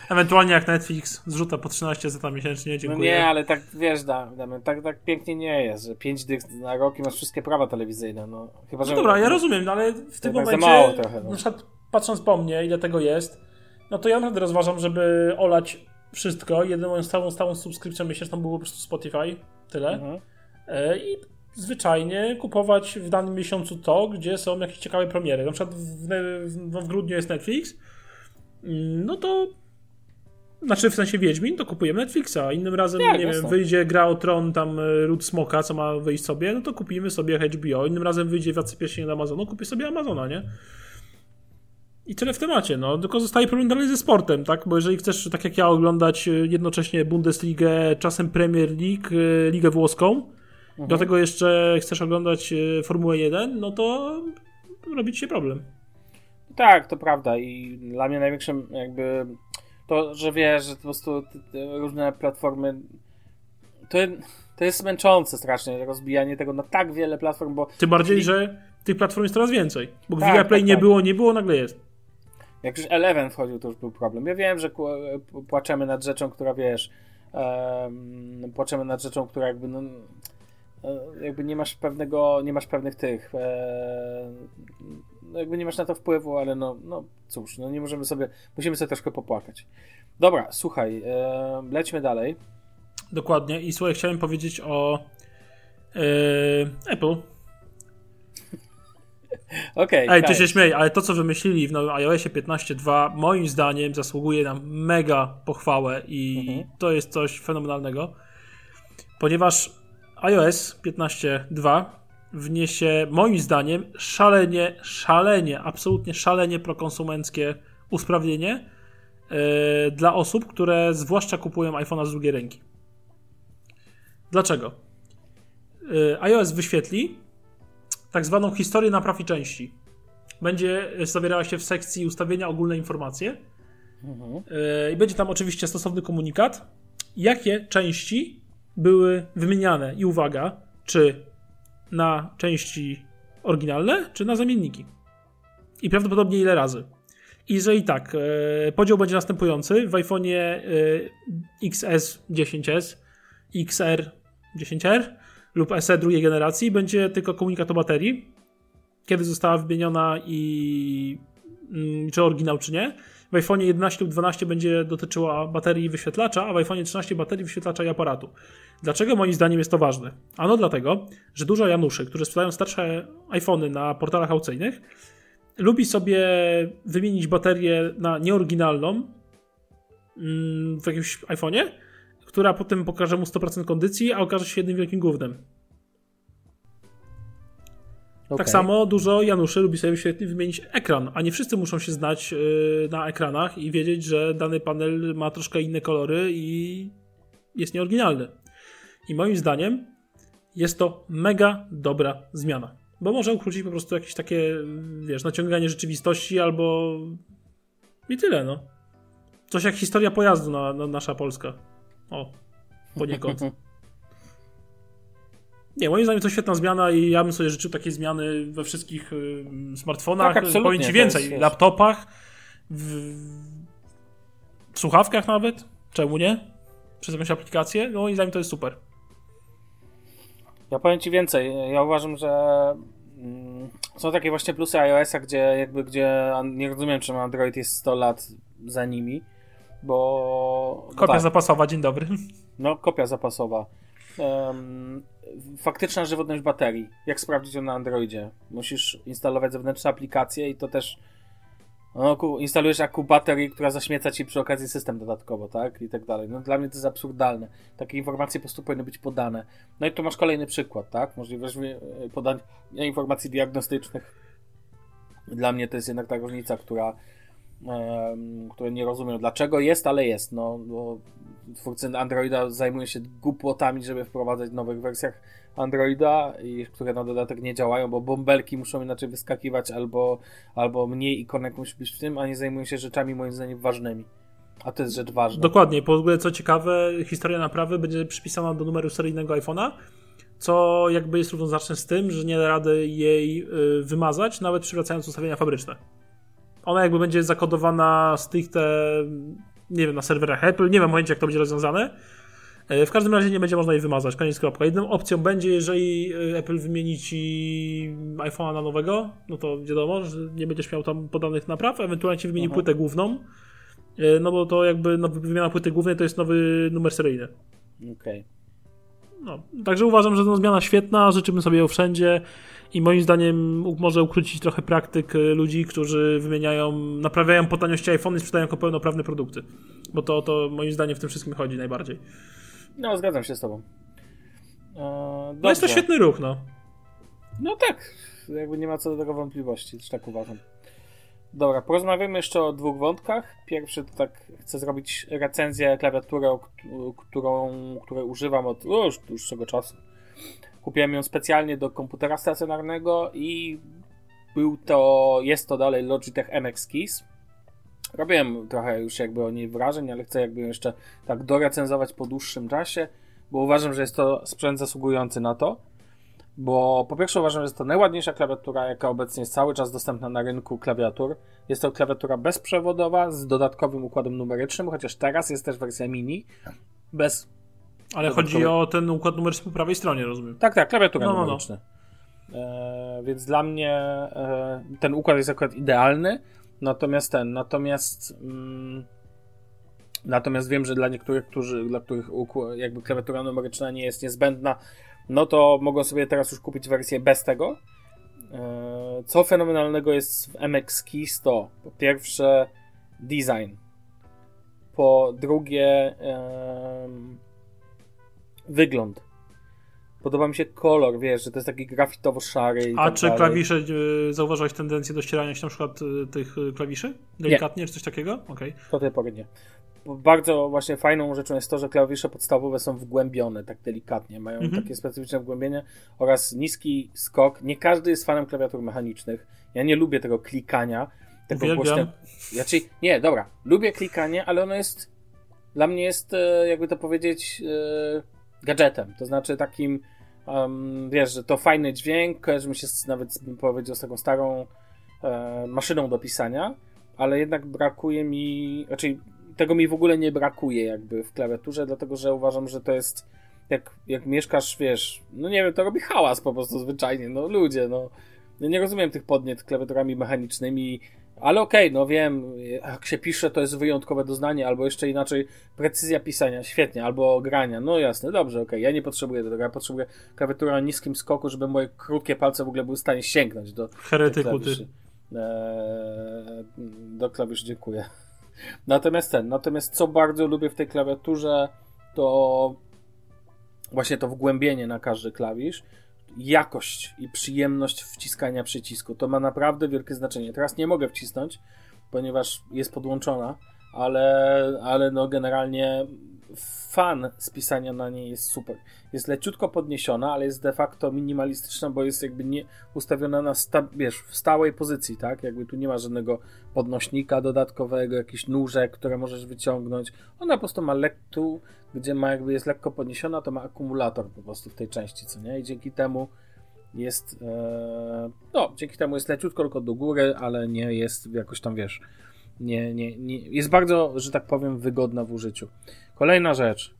Ewentualnie jak Netflix, zrzuta po 13 zł miesięcznie, dziękuję. No nie, ale tak wiesz, Damian, tak pięknie nie jest, że 5 dych na rok i masz wszystkie prawa telewizyjne, no chyba, że... No dobra, ja rozumiem, no, ale w tym momencie, za mało trochę, no. Na przykład patrząc po mnie, ile tego jest, no to ja naprawdę rozważam, żeby olać wszystko, jedyną stałą subskrypcją miesięczną było po prostu Spotify, tyle. I zwyczajnie kupować w danym miesiącu to, gdzie są jakieś ciekawe premiery. Na przykład w grudniu jest Netflix, no to znaczy w sensie Wiedźmin, to kupujemy Netflixa, innym razem, wyjdzie Gra o Tron, tam Ród Smoka, co ma wyjść sobie, no to kupimy sobie HBO, innym razem wyjdzie Władcy Pierścieni do Amazonu, kupię sobie Amazona, nie? I tyle w temacie, no. Tylko zostaje problem dalej ze sportem, tak? Bo jeżeli chcesz, tak jak ja, oglądać jednocześnie Bundesligę, czasem Premier League, Ligę Włoską, do tego jeszcze chcesz oglądać Formułę 1, no to robi ci się problem. Tak, to prawda i dla mnie największym jakby to, że wiesz, że po prostu te różne platformy to jest męczące strasznie, rozbijanie tego na tak wiele platform, bo... Tym bardziej, że tych platform jest coraz więcej, bo tak, ViaPlay nie było, nagle jest. Jak już Eleven wchodził, to już był problem. Ja wiem, że płaczemy nad rzeczą, która wiesz, jakby no, jakby nie masz na to wpływu, ale no cóż, no nie możemy sobie, musimy sobie troszkę popłakać. Dobra, słuchaj, lećmy dalej. Dokładnie. I słuchaj, chciałem powiedzieć o Apple. Okej. Ej, ty się śmiej, ale to, co wymyślili w iOSie 15.2 moim zdaniem zasługuje na mega pochwałę i to jest coś fenomenalnego, ponieważ iOS 15.2 wniesie moim zdaniem absolutnie szalenie prokonsumenckie usprawnienie dla osób, które zwłaszcza kupują iPhone'a z drugiej ręki. Dlaczego? iOS wyświetli tak zwaną historię napraw i części. Będzie zawierała się w sekcji ustawienia ogólne informacje i będzie tam oczywiście stosowny komunikat, jakie części były wymieniane i uwaga, czy na części oryginalne, czy na zamienniki. I prawdopodobnie ile razy. I jeżeli tak, podział będzie następujący. W iPhone'ie XS 10S, XR 10R lub SE drugiej generacji będzie tylko komunikat o baterii, kiedy została wymieniona i czy oryginał, czy nie. W iPhone'ie 11 lub 12 będzie dotyczyła baterii i wyświetlacza, a w iPhone'ie 13 baterii, wyświetlacza i aparatu. Dlaczego moim zdaniem jest to ważne? Ano dlatego, że dużo Januszy, którzy sprzedają starsze iPhone'y na portalach aukcyjnych, lubi sobie wymienić baterię na nieoryginalną w jakimś iPhone'ie, która potem pokaże mu 100% kondycji, a okaże się jednym wielkim gównem. Okay. Tak samo dużo Januszy lubi sobie wymienić ekran, a nie wszyscy muszą się znać na ekranach i wiedzieć, że dany panel ma troszkę inne kolory i jest nieoryginalny. I moim zdaniem jest to mega dobra zmiana, bo może ukrócić po prostu jakieś takie, wiesz, naciąganie rzeczywistości albo i tyle, no. Coś jak historia pojazdu na nasza Polska. O, poniekąd. Nie, moim zdaniem to świetna zmiana i ja bym sobie życzył takiej zmiany we wszystkich smartfonach, tak, powiem ci więcej, jest. Laptopach, w słuchawkach nawet, czemu nie? Przez jakąś aplikację, no moim zdaniem to jest super. Ja powiem ci więcej, ja uważam, że są takie właśnie plusy iOS-a, gdzie nie rozumiem, czemu Android jest 100 lat za nimi, bo... Kopia zapasowa, dzień dobry. No, kopia zapasowa. Faktyczna żywotność baterii. Jak sprawdzić ją na Androidzie? Musisz instalować zewnętrzne aplikacje i to też instalujesz aku baterii, która zaśmieca ci przy okazji system dodatkowo, tak? I tak dalej. No, dla mnie to jest absurdalne. Takie informacje po prostu powinny być podane. No i tu masz kolejny przykład, tak? Możliwość podania informacji diagnostycznych. Dla mnie to jest jednak ta różnica, które nie rozumiem dlaczego jest, ale jest. No, bo twórcy Androida zajmują się głupotami, żeby wprowadzać w nowych wersjach Androida, które na dodatek nie działają, bo bąbelki muszą inaczej wyskakiwać albo mniej ikonek musi być w tym, a nie zajmują się rzeczami moim zdaniem ważnymi. A to jest rzecz ważna. Dokładnie. Po ogóle co ciekawe, historia naprawy będzie przypisana do numeru seryjnego iPhone'a, co jakby jest równoznaczne z tym, że nie da rady jej wymazać, nawet przywracając ustawienia fabryczne. Ona jakby będzie zakodowana stricte, nie wiem, na serwerach Apple, nie wiem w momencie jak to będzie rozwiązane. W każdym razie nie będzie można jej wymazać, koniec kropka. Jedną opcją będzie, jeżeli Apple wymieni ci iPhone'a na nowego, no to wiadomo, że nie będziesz miał tam podanych napraw, ewentualnie ci wymieni płytę główną, no bo to jakby wymiana płyty głównej to jest nowy numer seryjny. Okej. No, także uważam, że to zmiana świetna, życzymy sobie ją wszędzie i moim zdaniem może ukrócić trochę praktyk ludzi, którzy naprawiają po taniości iPhone i sprzedają jako pełnoprawne produkty, bo to moim zdaniem w tym wszystkim chodzi najbardziej. No, zgadzam się z tobą. No jest to świetny ruch, no. No tak, jakby nie ma co do tego wątpliwości, też tak uważam. Dobra, porozmawiamy jeszcze o dwóch wątkach. Pierwszy to chcę zrobić recenzję klawiatury, której używam od już dłuższego czasu. Kupiłem ją specjalnie do komputera stacjonarnego i jest to dalej Logitech MX Keys. Robiłem trochę już jakby o niej wrażeń, ale chcę jakby jeszcze tak dorecenzować po dłuższym czasie, bo uważam, że jest to sprzęt zasługujący na to. Bo po pierwsze uważam, że jest to najładniejsza klawiatura, jaka obecnie jest cały czas dostępna na rynku klawiatur. Jest to klawiatura bezprzewodowa z dodatkowym układem numerycznym, chociaż teraz jest też wersja mini. Ale chodzi o ten układ numeryczny po prawej stronie, rozumiem. Tak, klawiatura numeryczna. Więc dla mnie ten układ jest akurat idealny. Natomiast Natomiast wiem, że dla niektórych, dla których jakby klawiatura numeryczna nie jest niezbędna, no to mogą sobie teraz już kupić wersję bez tego. Co fenomenalnego jest w MX Key 100? Po pierwsze design. Po drugie wygląd. Podoba mi się kolor, wiesz, że to jest taki grafitowo-szary. I a tak czy dalej. Klawisze, zauważyłeś tendencję do ścierania się na przykład tych klawiszy? Delikatnie, nie. Czy coś takiego? Okay. To tej pory nie. Bardzo właśnie fajną rzeczą jest to, że klawisze podstawowe są wgłębione tak delikatnie, mają takie specyficzne wgłębienie oraz niski skok. Nie każdy jest fanem klawiatur mechanicznych. Ja nie lubię tego klikania. Tego głośnego. Znaczy, nie, dobra. Lubię klikanie, ale ono jest, dla mnie jest, jakby to powiedzieć, gadżetem. To znaczy takim, wiesz, że to fajny dźwięk, kojarzy mi się nawet, bym powiedział, z taką starą maszyną do pisania, ale jednak brakuje mi, znaczy tego mi w ogóle nie brakuje jakby w klawiaturze, dlatego że uważam, że to jest, jak mieszkasz, wiesz, no nie wiem, to robi hałas po prostu zwyczajnie, no ludzie, no. Ja nie rozumiem tych podniet klawiaturami mechanicznymi, ale okej, no wiem, jak się pisze, to jest wyjątkowe doznanie, albo jeszcze inaczej, precyzja pisania, świetnie, albo grania, no jasne, dobrze, okej, ja nie potrzebuję tego, ja potrzebuję klawiaturę na niskim skoku, żeby moje krótkie palce w ogóle były w stanie sięgnąć do klawiszy. Do klawiszy, dziękuję. Natomiast co bardzo lubię w tej klawiaturze, to właśnie to wgłębienie na każdy klawisz, jakość i przyjemność wciskania przycisku. To ma naprawdę wielkie znaczenie. Teraz nie mogę wcisnąć, ponieważ jest podłączona, ale no generalnie fan z pisania na niej jest super. Jest leciutko podniesiona, ale jest de facto minimalistyczna, bo jest jakby nie ustawiona na w stałej pozycji, tak? Jakby tu nie ma żadnego podnośnika dodatkowego, jakichś nóżek, które możesz wyciągnąć. Ona po prostu ma tu, gdzie ma jakby jest lekko podniesiona, to ma akumulator po prostu w tej części, co nie? I dzięki temu jest jest leciutko tylko do góry, ale nie jest jakoś tam, wiesz, nie jest bardzo, że tak powiem, wygodna w użyciu. Kolejna rzecz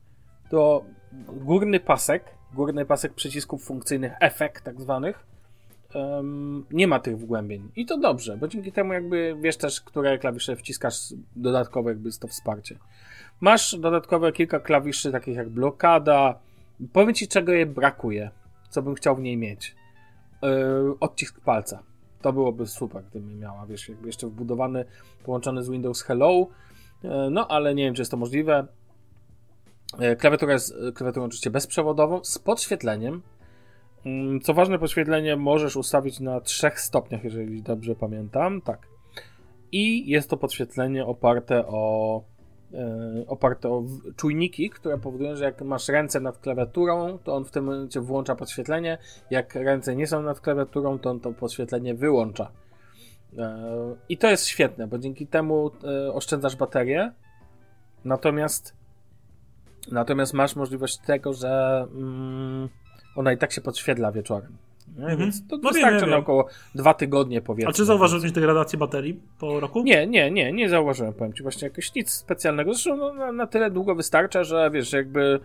to górny pasek przycisków funkcyjnych, efekt tak zwanych, nie ma tych wgłębień i to dobrze, bo dzięki temu jakby wiesz też, które klawisze wciskasz dodatkowo, jakby jest to wsparcie. Masz dodatkowe kilka klawiszy takich jak blokada, powiem ci czego jej brakuje, co bym chciał w niej mieć, odcisk palca. To byłoby super, gdyby miała, wiesz, jakby jeszcze wbudowany, połączony z Windows Hello, no ale nie wiem, czy jest to możliwe. Klawiatura jest klawiaturą oczywiście bezprzewodową, z podświetleniem. Co ważne, podświetlenie możesz ustawić na 3 stopniach, jeżeli dobrze pamiętam, tak. I jest to podświetlenie oparte o czujniki, które powodują, że jak masz ręce nad klawiaturą, to on w tym momencie włącza podświetlenie, jak ręce nie są nad klawiaturą, to on to podświetlenie wyłącza. I to jest świetne, bo dzięki temu oszczędzasz baterię, natomiast masz możliwość tego, że ona i tak się podświetla wieczorem. Więc to wystarczy na około 2 tygodnie, powiedzmy. A czy zauważyłeś degradację baterii po roku? Nie zauważyłem, powiem ci, właśnie jakoś nic specjalnego. Zresztą no, na tyle długo wystarcza, że wiesz, jakby,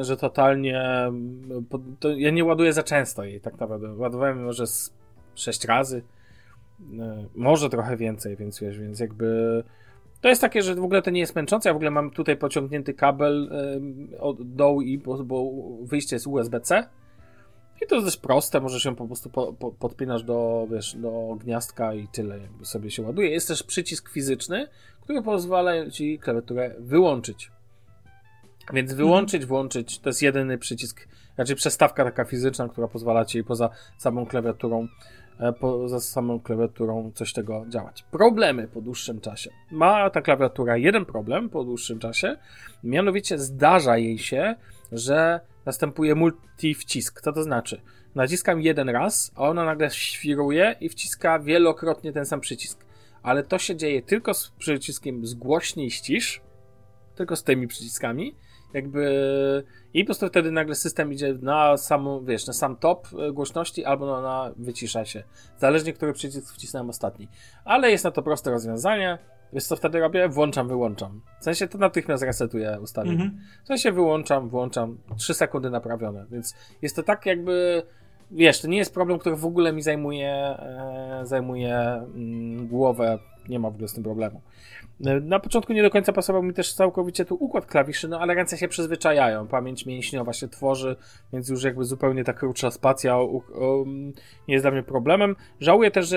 że totalnie, to ja nie ładuję za często jej tak naprawdę. Ładowałem może 6 razy, może trochę więcej, więc wiesz, więc jakby to jest takie, że w ogóle to nie jest męczące. Ja w ogóle mam tutaj pociągnięty kabel od dołu, bo wyjście jest USB-C. I to jest dość proste, możesz ją po prostu podpinasz do gniazdka i tyle, jakby sobie się ładuje. Jest też przycisk fizyczny, który pozwala ci klawiaturę wyłączyć. Więc wyłączyć, włączyć, to jest jedyny przycisk, raczej przestawka taka fizyczna, która pozwala ci poza samą klawiaturą coś tego działać. Problemy po dłuższym czasie. Ma ta klawiatura jeden problem po dłuższym czasie, mianowicie zdarza jej się, że następuje multi-wcisk. Co to znaczy? Naciskam jeden raz, a ona nagle świruje i wciska wielokrotnie ten sam przycisk. Ale to się dzieje tylko z przyciskiem zgłośnij ścisz, tylko z tymi przyciskami, jakby, i po prostu wtedy nagle system idzie na sam top głośności, albo ona wycisza się. Zależnie, który przycisk wcisnąłem ostatni. Ale jest na to proste rozwiązanie. Wiesz co wtedy robię? Włączam, wyłączam. W sensie to natychmiast resetuję ustawienie. W sensie wyłączam, włączam, 3 sekundy naprawione. Więc jest to tak jakby, wiesz, to nie jest problem, który w ogóle mi zajmuje głowę nie ma w ogóle z tym problemu. Na początku nie do końca pasował mi też całkowicie tu układ klawiszy, no ale ręce się przyzwyczajają, pamięć mięśniowa się tworzy, więc już jakby zupełnie ta krótsza spacja nie jest dla mnie problemem. Żałuję też,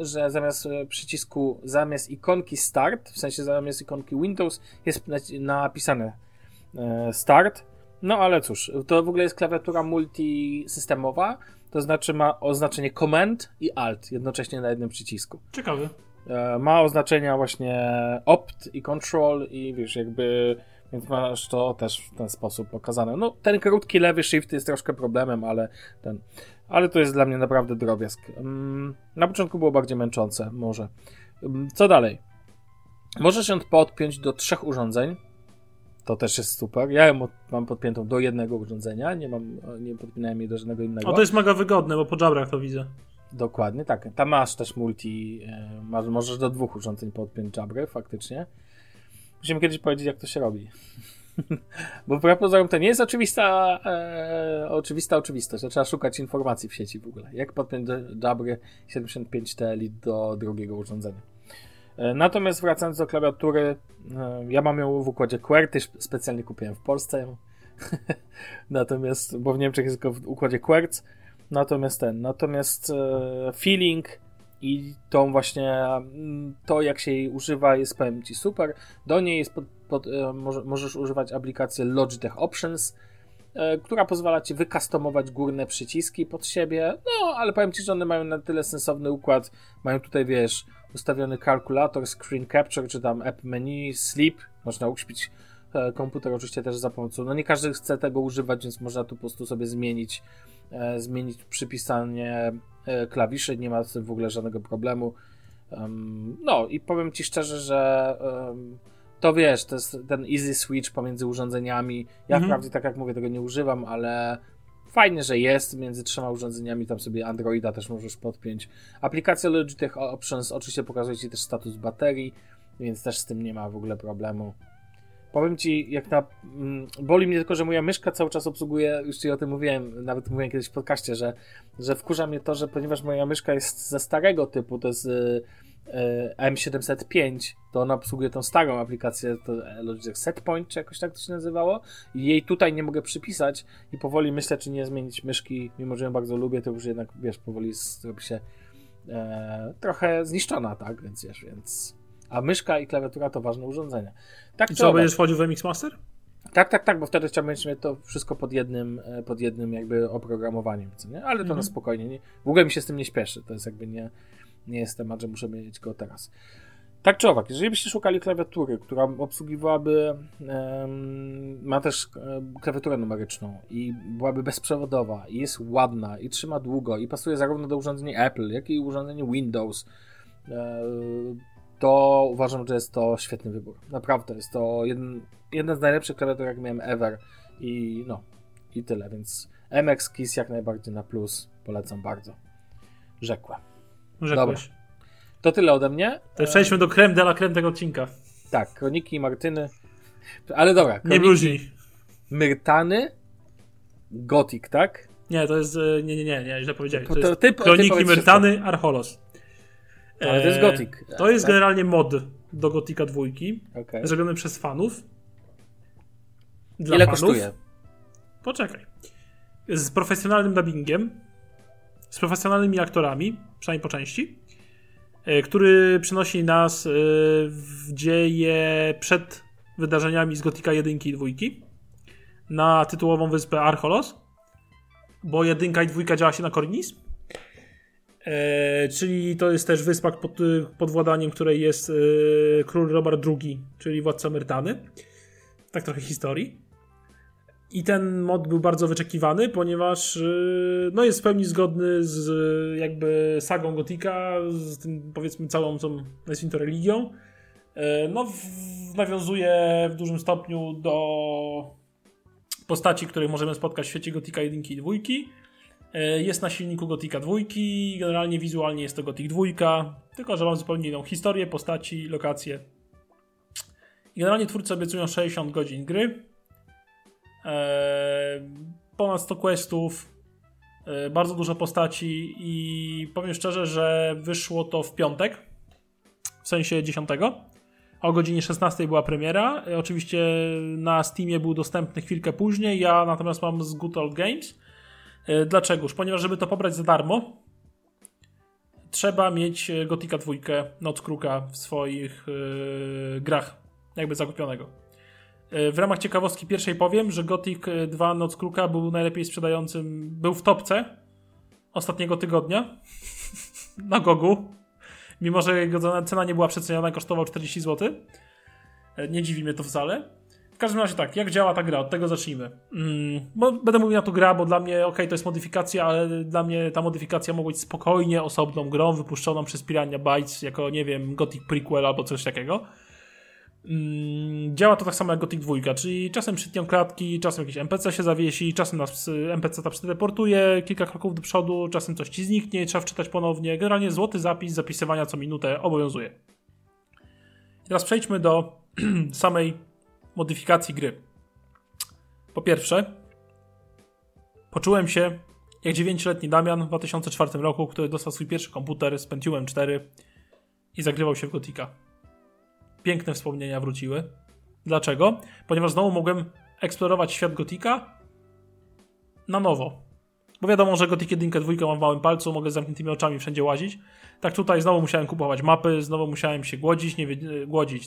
że zamiast przycisku, zamiast ikonki start, w sensie zamiast ikonki Windows jest napisane start, no ale cóż, to w ogóle jest klawiatura multisystemowa, to znaczy ma oznaczenie Command i Alt jednocześnie na jednym przycisku. Ciekawe. Ma oznaczenia właśnie Opt i Control i wiesz, jakby, więc masz to też w ten sposób pokazane. No ten krótki lewy shift jest troszkę problemem, ale to jest dla mnie naprawdę drobiazg. Na początku było bardziej męczące, może. Co dalej? Możesz ją podpiąć do 3 urządzeń. To też jest super. Ja ją mam podpiętą do jednego urządzenia, nie podpinałem jej do żadnego innego. O, to jest mega wygodne, bo po żabrach to widzę. Dokładnie, tak. Tam masz też możesz do 2 urządzeń podpiąć żabry, faktycznie. Musimy kiedyś powiedzieć, jak to się robi. Bo wbrew pozorom to nie jest oczywista oczywistość. Trzeba szukać informacji w sieci w ogóle. Jak podpiąć do żabry 75 TLI do drugiego urządzenia. Natomiast wracając do klawiatury, ja mam ją w układzie QWERTY, specjalnie kupiłem w Polsce ją. Natomiast, bo w Niemczech jest tylko w układzie QWERTZ. Natomiast feeling i tą właśnie, to jak się jej używa, jest powiem Ci super. Do niej jest możesz używać aplikacji Logitech Options, która pozwala Ci wykustomować górne przyciski pod siebie. No, ale powiem Ci, że one mają na tyle sensowny układ. Mają tutaj, wiesz, ustawiony kalkulator, screen capture, czy tam app menu, sleep. Można uśpić komputer oczywiście też za pomocą. No nie każdy chce tego używać, więc można tu po prostu sobie zmienić przypisanie klawiszy, nie ma z tym w ogóle żadnego problemu. No i powiem Ci szczerze, że to wiesz, to jest ten easy switch pomiędzy urządzeniami. Ja wprawdzie, tak jak mówię, tego nie używam, ale fajnie, że jest między 3 urządzeniami, tam sobie Androida też możesz podpiąć. Aplikacja Logitech Options oczywiście pokazuje Ci też status baterii, więc też z tym nie ma w ogóle problemu. Powiem Ci, boli mnie tylko, że moja myszka cały czas obsługuje, już Ci o tym mówiłem, nawet mówiłem kiedyś w podcaście, że wkurza mnie to, że ponieważ moja myszka jest ze starego typu, to jest M705, to ona obsługuje tą starą aplikację, to Logitech Setpoint, czy jakoś tak to się nazywało, i jej tutaj nie mogę przypisać i powoli myślę, czy nie zmienić myszki, mimo że ją bardzo lubię, to już jednak, wiesz, powoli robi się trochę zniszczona, tak, więc wiesz, a myszka i klawiatura to ważne urządzenia. Tak, I co, będziesz wchodził w MX Master? Tak, bo wtedy chciałbym mieć to wszystko pod jednym jakby oprogramowaniem, co nie? Ale to na spokojnie. W ogóle mi się z tym nie śpieszy. To jest jakby nie jest temat, że muszę mieć go teraz. Tak czy owak, jeżeli byście szukali klawiatury, która obsługiwałaby, ma też klawiaturę numeryczną i byłaby bezprzewodowa i jest ładna i trzyma długo i pasuje zarówno do urządzeń Apple, jak i urządzeń Windows, to uważam, że jest to świetny wybór. Naprawdę, jest to jedna z najlepszych klawiatur, jak miałem ever. I no, i tyle, więc MX Keys jak najbardziej na plus. Polecam bardzo. Rzekłeś. Dobra. To tyle ode mnie. To przejdźmy do creme de la creme tego odcinka. Tak, Kroniki Martyny. Ale dobra. Nie bluźnij. Myrtany. Gothic, tak? Nie, to jest... Nie, źle powiedziałeś. To jest Kroniki Myrtany, Archolos. Ale to jest Gothic. To jest generalnie mod do Gothica 2, zrobiony przez fanów. Ile fanów kosztuje? Poczekaj. Z profesjonalnym dubbingiem, z profesjonalnymi aktorami, przynajmniej po części, który przynosi nas w dzieje przed wydarzeniami z Gothica 1 i 2 na tytułową wyspę Archolos, bo 1 i 2 działa się na Kornis. Czyli to jest też wyspa pod władaniem, której jest król Robert II, czyli władca Myrtany. Tak trochę historii. I ten mod był bardzo wyczekiwany, ponieważ no jest w pełni zgodny z jakby sagą Gotika, z tym powiedzmy całą tą nazwijmy to religią. No nawiązuje w dużym stopniu do postaci, których możemy spotkać w świecie Gotika 1 i 2. Jest na silniku Gothica 2, generalnie wizualnie jest to Gothic 2, tylko że mam zupełnie inną historię, postaci, lokacje. Generalnie twórcy obiecują 60 godzin gry, ponad 100 questów, bardzo dużo postaci i powiem szczerze, że wyszło to w piątek, w sensie 10. O godzinie 16 była premiera. Oczywiście na Steamie był dostępny chwilkę później. Ja natomiast mam z Good Old Games. Dlaczegoż? Ponieważ żeby to pobrać za darmo, trzeba mieć Gotika 2, Noc Kruka w swoich grach, jakby zakupionego. W ramach ciekawostki pierwszej powiem, że Gothic 2 Noc Kruka był najlepiej sprzedającym, był w topce ostatniego tygodnia na Gogu. Mimo że jego cena nie była przeceniona, kosztował 40 zł. Nie dziwi mnie to wcale. W każdym razie tak, jak działa ta gra? Od tego zacznijmy. Bo będę mówił na to gra, bo dla mnie, okej, to jest modyfikacja, ale dla mnie ta modyfikacja mogła być spokojnie osobną grą, wypuszczoną przez Pirania Bytes jako, nie wiem, Gothic Prequel albo coś takiego. Działa to tak samo jak Gothic 2, czyli czasem przytnią klatki, czasem jakiś NPC się zawiesi, czasem nas NPC tam przeteleportuje kilka kroków do przodu, czasem coś ci zniknie, trzeba wczytać ponownie. Generalnie złoty zapis zapisywania co minutę obowiązuje. Teraz przejdźmy do samej modyfikacji gry. Po pierwsze, poczułem się jak 9-letni Damian w 2004 roku, który dostał swój pierwszy komputer z Pentiumem 4 i zagrywał się w Gothica. Piękne wspomnienia wróciły. Dlaczego? Ponieważ znowu mogłem eksplorować świat Gotika na nowo. Bo wiadomo, że Gothic 1, 2 mam w małym palcu, mogę z zamkniętymi oczami wszędzie łazić. Tak tutaj znowu musiałem kupować mapy, znowu musiałem się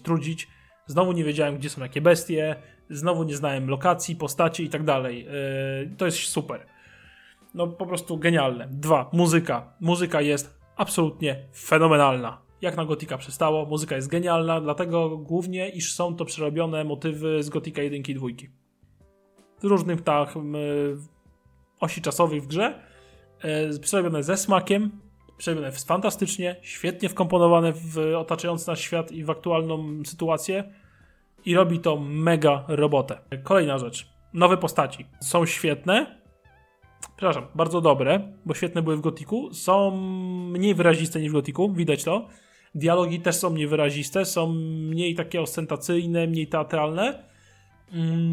trudzić. Znowu nie wiedziałem, gdzie są jakie bestie, znowu nie znałem lokacji, postaci i tak dalej. To jest super. No po prostu genialne. 2. Muzyka. Muzyka jest absolutnie fenomenalna. Jak na Gotika przystało, muzyka jest genialna, dlatego głównie, iż są to przerobione motywy z Gotika 1 i 2. Z różnych osi czasowych w grze, przerobione ze smakiem, przerobione fantastycznie, świetnie wkomponowane w otaczający nas świat i w aktualną sytuację i robi to mega robotę. Kolejna rzecz, nowe postaci są świetne, bardzo dobre, bo świetne były w Gotiku, są mniej wyraziste niż w Gotiku, widać to. Dialogi też są mniej wyraziste, są mniej takie ostentacyjne, mniej teatralne,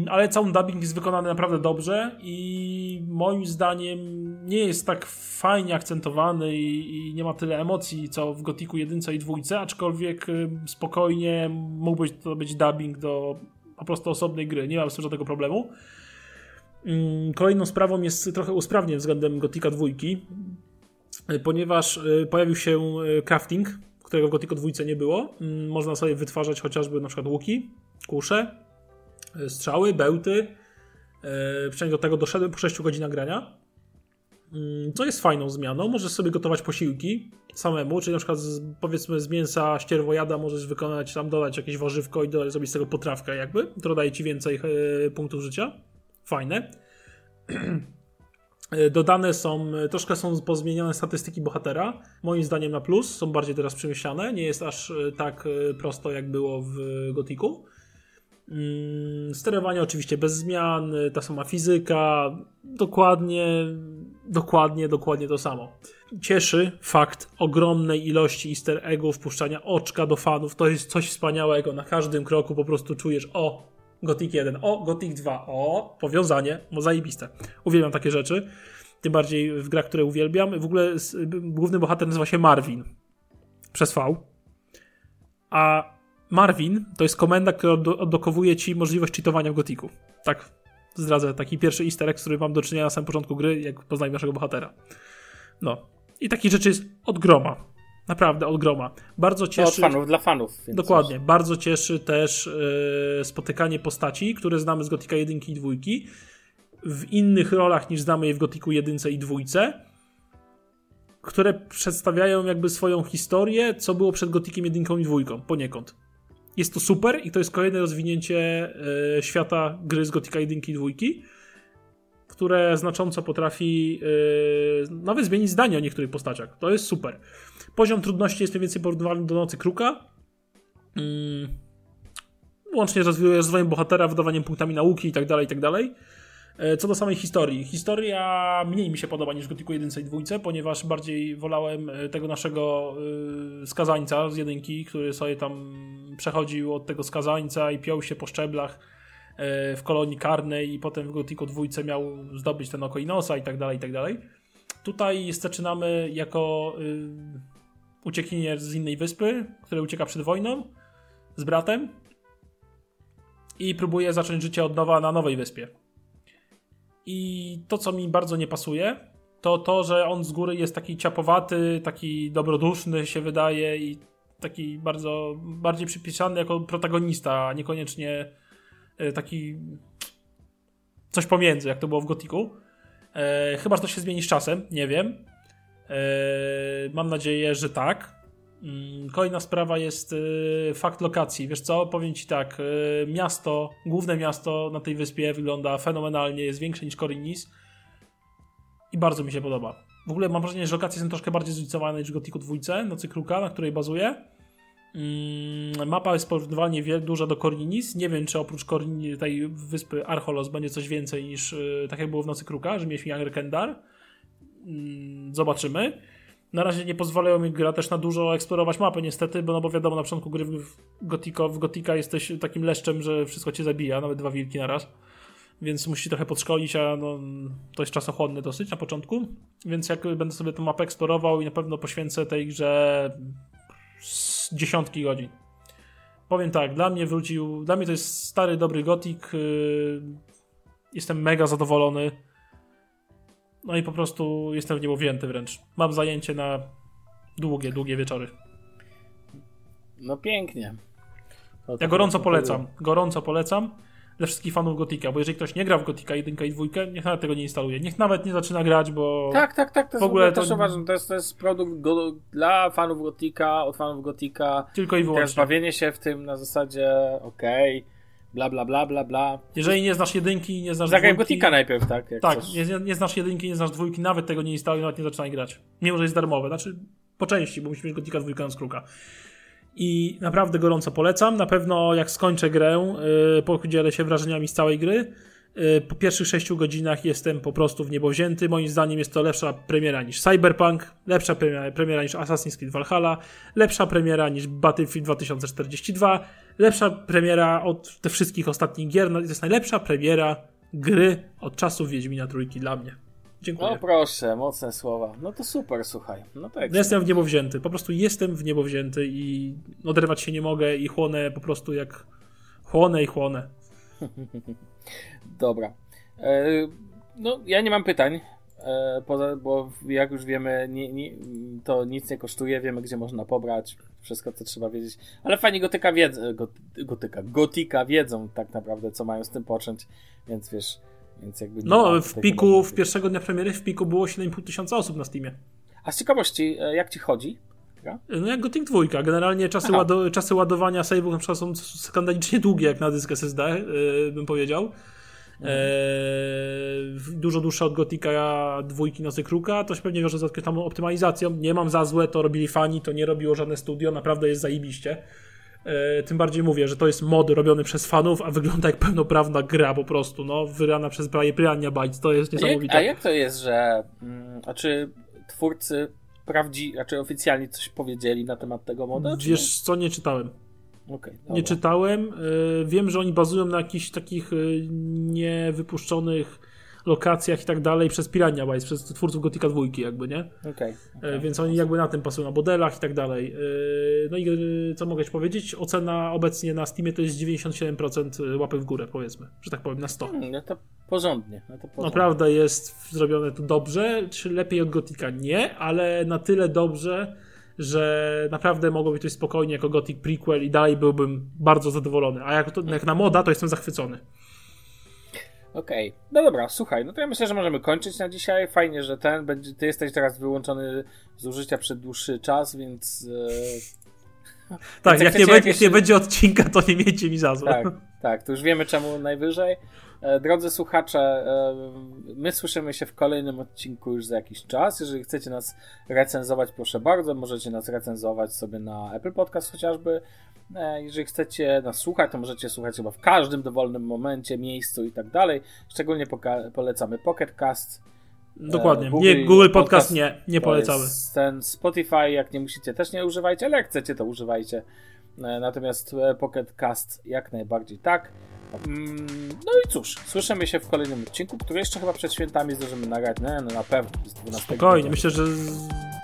ale cały dubbing jest wykonany naprawdę dobrze i moim zdaniem nie jest tak fajnie akcentowany i nie ma tyle emocji co w Gotiku 1 i 2, aczkolwiek spokojnie mógłby to być dubbing do po prostu osobnej gry, nie mam z tym żadnego problemu. Kolejną sprawą jest trochę usprawnienie względem Gotika 2, ponieważ pojawił się crafting, którego w Gotiku 2 nie było. Można sobie wytwarzać chociażby na przykład łuki, kusze, strzały, bełty. Przynajmniej do tego doszedłem po 6 godzinach grania. Co jest fajną zmianą, możesz sobie gotować posiłki samemu, czyli na przykład powiedzmy z mięsa ścierwojada możesz wykonać, tam dodać jakieś warzywko i dodać, zrobić z tego potrawkę jakby, która daje ci więcej punktów życia. Fajne. Dodane są, troszkę są pozmienione statystyki bohatera. Moim zdaniem na plus, są bardziej teraz przemyślane. Nie jest aż tak prosto jak było w Gotiku. Sterowanie oczywiście bez zmian, ta sama fizyka, dokładnie to samo. Cieszy fakt ogromnej ilości easter eggów, wpuszczania oczka do fanów. To jest coś wspaniałego. Na każdym kroku po prostu czujesz, o, Gothic 1, o, Gothic 2, o, powiązanie, no zajebiste. Uwielbiam takie rzeczy, tym bardziej w grach, które uwielbiam. W ogóle główny bohater nazywa się Marvin, przez V. A Marvin to jest komenda, która odblokowuje ci możliwość cheatowania w Gothicu. Tak, zdradzę taki pierwszy easter egg, z którym mam do czynienia na samym początku gry, jak poznajemy naszego bohatera. No, i takich rzeczy jest od groma. Naprawdę od groma. Bardzo cieszy... To od fanów dla fanów. Więc dokładnie. Coś. Bardzo cieszy też spotykanie postaci, które znamy z Gotika 1 i 2 w innych rolach niż znamy je w Gotiku 1 i 2, które przedstawiają jakby swoją historię, co było przed Gotikiem 1 i 2 poniekąd. Jest to super i to jest kolejne rozwinięcie świata gry z Gotika 1 i 2, które znacząco potrafi nawet zmienić zdanie o niektórych postaciach. To jest super. Poziom trudności jest mniej więcej porównywalny do Nocy Kruka. Łącznie z rozwojem bohatera, wydawaniem punktami nauki itd., itd. Co do samej historii. Historia mniej mi się podoba niż w Gotiku 1 i 2, ponieważ bardziej wolałem tego naszego skazańca z jedynki, który sobie tam przechodził od tego skazańca i piął się po szczeblach w kolonii karnej i potem w Gotiku 2 miał zdobyć ten oko Inosa itd., itd. Tutaj zaczynamy jako uciekinier z innej wyspy, który ucieka przed wojną z bratem i próbuje zacząć życie od nowa na nowej wyspie. I to, co mi bardzo nie pasuje, to to, że on z góry jest taki ciapowaty, taki dobroduszny się wydaje i taki bardzo bardziej przypisany jako protagonista, a niekoniecznie taki coś pomiędzy, jak to było w Gotiku. Chyba, że to się zmieni z czasem, nie wiem. Mam nadzieję, że tak. Kolejna sprawa jest fakt lokacji. Wiesz co, powiem ci tak, miasto, główne miasto na tej wyspie wygląda fenomenalnie, jest większe niż Korinis i bardzo mi się podoba. W ogóle mam wrażenie, że lokacje są troszkę bardziej zróżnicowane niż w Gotiku 2, Nocy Kruka, na której bazuje. Mapa jest porównywalnie duża do Korinis. Nie wiem, czy oprócz tej wyspy Archolos będzie coś więcej niż tak jak było w Nocy Kruka, że mieliśmy Younger Kendar. Zobaczymy. Na razie nie pozwalają mi gra też na dużo eksplorować mapy niestety, bo wiadomo, na początku gry w Gotika jesteś takim leszczem, że wszystko cię zabija, nawet dwa wilki na raz. Więc musisz trochę podszkolić, a no, to jest czasochłonne dosyć na początku. Więc jak będę sobie tę mapę eksplorował i na pewno poświęcę tej grze dziesiątki godzin. Powiem tak, dla mnie to jest stary, dobry Gotik. Jestem mega zadowolony. No i po prostu jestem w niebowzięty wręcz. Mam zajęcie na długie, długie wieczory. No pięknie. Ja gorąco polecam dla wszystkich fanów Gotika, bo jeżeli ktoś nie gra w Gotika 1 i 2, niech nawet tego nie instaluje. Niech nawet nie zaczyna grać, bo... Tak, to w ogóle też uważam, to jest produkt dla fanów Gotika, od fanów Gotika. Tylko i wyłącznie. Też bawienie się w tym na zasadzie okej. Bla, bla, bla, bla, bla. Jeżeli nie znasz jedynki, nie znasz dwójki... Zagraj Gotika najpierw, tak? Jak tak, nie znasz jedynki, nie znasz dwójki, nawet tego nie instaluj, nawet nie zaczynaj grać. Mimo, że jest darmowe. Znaczy, po części, bo musimy mieć Gotika 2 z kruka. I naprawdę gorąco polecam. Na pewno, jak skończę grę, podzielę się wrażeniami z całej gry. Po pierwszych 6 godzinach jestem po prostu w niebo wzięty. Moim zdaniem jest to lepsza premiera niż Cyberpunk, lepsza premiera niż Assassin's Creed Valhalla, lepsza premiera niż Battlefield 2042, lepsza premiera od tych wszystkich ostatnich gier. To jest najlepsza premiera gry od czasów Wiedźmina Trójki dla mnie. Dziękuję. No proszę, mocne słowa. No to super, słuchaj. No tak. Jestem w niebo wzięty. Po prostu jestem w niebo wzięty i oderwać się nie mogę i chłonę po prostu jak... Chłonę. Dobra. No, ja nie mam pytań, bo jak już wiemy, to nic nie kosztuje, wiemy gdzie można pobrać, wszystko co trzeba wiedzieć, ale fani Gotika wiedzą tak naprawdę co mają z tym począć, więc wiesz, więc jakby... No, w piku, w pierwszego dnia premiery w piku było 7,5 tysiąca osób na Steamie. A z ciekawości, jak ci chodzi? No jak Gothic 2. Generalnie czasy ładowania save'ów na przykład są skandalicznie długie jak na dysk SSD, bym powiedział. Dużo dłuższe od Gotika 2 Nocy Kruka. To się pewnie wiąże z tam optymalizacją. Nie mam za złe, to robili fani, to nie robiło żadne studio. Naprawdę jest zajebiście. Tym bardziej mówię, że to jest mod robiony przez fanów, a wygląda jak pełnoprawna gra po prostu. No, wyrana przez Player Bytes. To jest niesamowite. A jak to jest, że... A czy twórcy... raczej oficjalnie coś powiedzieli na temat tego moda? Wiesz co, nie czytałem. Okay, nie czytałem. Wiem, że oni bazują na jakichś takich niewypuszczonych lokacjach i tak dalej przez Piranha Bytes, przez twórców Gotika 2 jakby, nie? Okay. Więc oni jakby na tym pasują, na modelach i tak dalej. No i co mogę ci powiedzieć? Ocena obecnie na Steamie to jest 97% łapy w górę, powiedzmy, że tak powiem, na 100. No to porządnie. Naprawdę jest zrobione to dobrze, czy lepiej od Gotika? Nie, ale na tyle dobrze, że naprawdę mogło być coś spokojnie jako Gothic prequel i dalej byłbym bardzo zadowolony. A jak na moda, to jestem zachwycony. Okej. No dobra, słuchaj, no to ja myślę, że możemy kończyć na dzisiaj. Fajnie, że ty jesteś teraz wyłączony z użycia przez dłuższy czas, więc... Tak, więc jak nie będzie odcinka, to nie miejcie mi za złe. Tak, to już wiemy czemu najwyżej. Drodzy słuchacze, my słyszymy się w kolejnym odcinku już za jakiś czas. Jeżeli chcecie nas recenzować, proszę bardzo, możecie nas recenzować sobie na Apple Podcast chociażby. Jeżeli chcecie nas słuchać, to możecie słuchać chyba w każdym dowolnym momencie, miejscu i tak dalej. Szczególnie polecamy Pocket Cast. Dokładnie. Google Podcast nie polecamy. Ten Spotify, jak nie musicie, też nie używajcie, ale jak chcecie, to używajcie. Natomiast Pocket Cast jak najbardziej tak. No i cóż, słyszymy się w kolejnym odcinku, który jeszcze chyba przed świętami zdążymy nagrać, na pewno. Spokojnie, myślę, że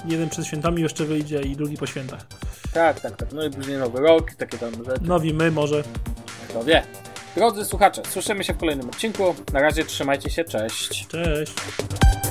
jeden przed świętami jeszcze wyjdzie i drugi po świętach. Tak. No i później Nowy Rok, takie tam rzeczy. Nowi my może. Kto wie. Drodzy słuchacze, słyszymy się w kolejnym odcinku. Na razie trzymajcie się, cześć. Cześć.